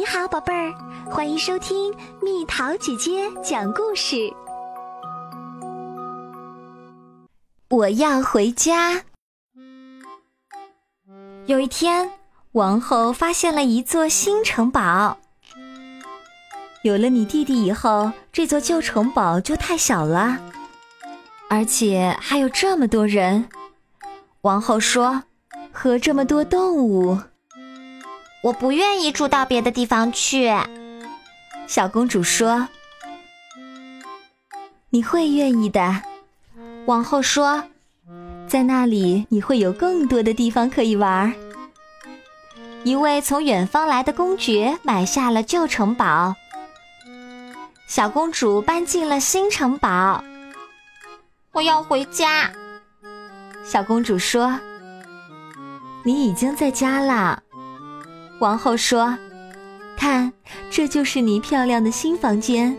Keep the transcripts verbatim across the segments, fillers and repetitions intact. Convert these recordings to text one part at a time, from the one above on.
你好，宝贝儿，欢迎收听蜜桃姐姐讲故事。我要回家。有一天，王后发现了一座新城堡。有了你弟弟以后，这座旧城堡就太小了，而且还有这么多人。王后说，和这么多动物，我不愿意住到别的地方去。小公主说，你会愿意的。王后说，在那里你会有更多的地方可以玩。一位从远方来的公爵买下了旧城堡，小公主搬进了新城堡。我要回家。小公主说，你已经在家了。王后说，看，这就是你漂亮的新房间，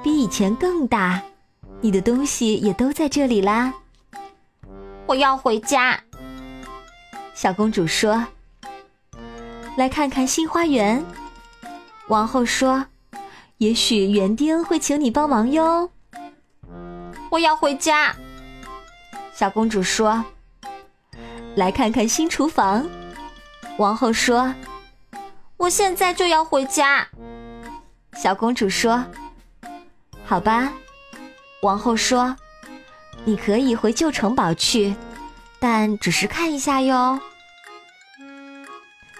比以前更大，你的东西也都在这里啦。我要回家。小公主说，来看看新花园。王后说，也许园丁会请你帮忙哟。我要回家。小公主说，来看看新厨房。王后说，我现在就要回家。小公主说，好吧。王后说，你可以回旧城堡去，但只是看一下哟。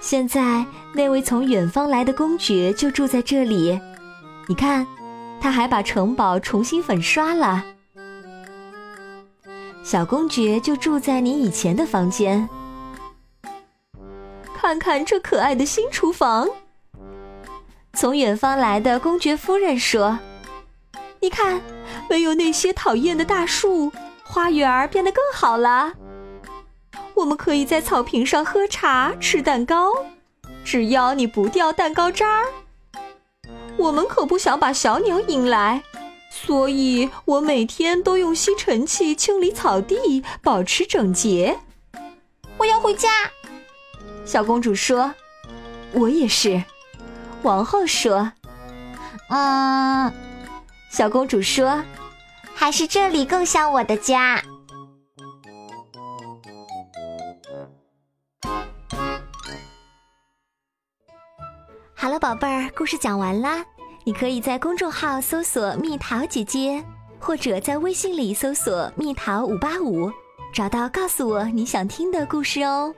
现在那位从远方来的公爵就住在这里，你看，他还把城堡重新粉刷了。小公爵就住在你以前的房间。看看这可爱的新厨房。从远方来的公爵夫人说，你看，没有那些讨厌的大树，花园变得更好了。我们可以在草坪上喝茶，吃蛋糕，只要你不掉蛋糕渣儿。我们可不想把小鸟引来，所以我每天都用吸尘器清理草地，保持整洁。我要回家。小公主说，我也是。王后说，嗯。小公主说，还是这里更像我的家。好了，宝贝儿，故事讲完啦。你可以在公众号搜索蜜桃姐姐，或者在微信里搜索蜜桃五八五，找到告诉我你想听的故事哦。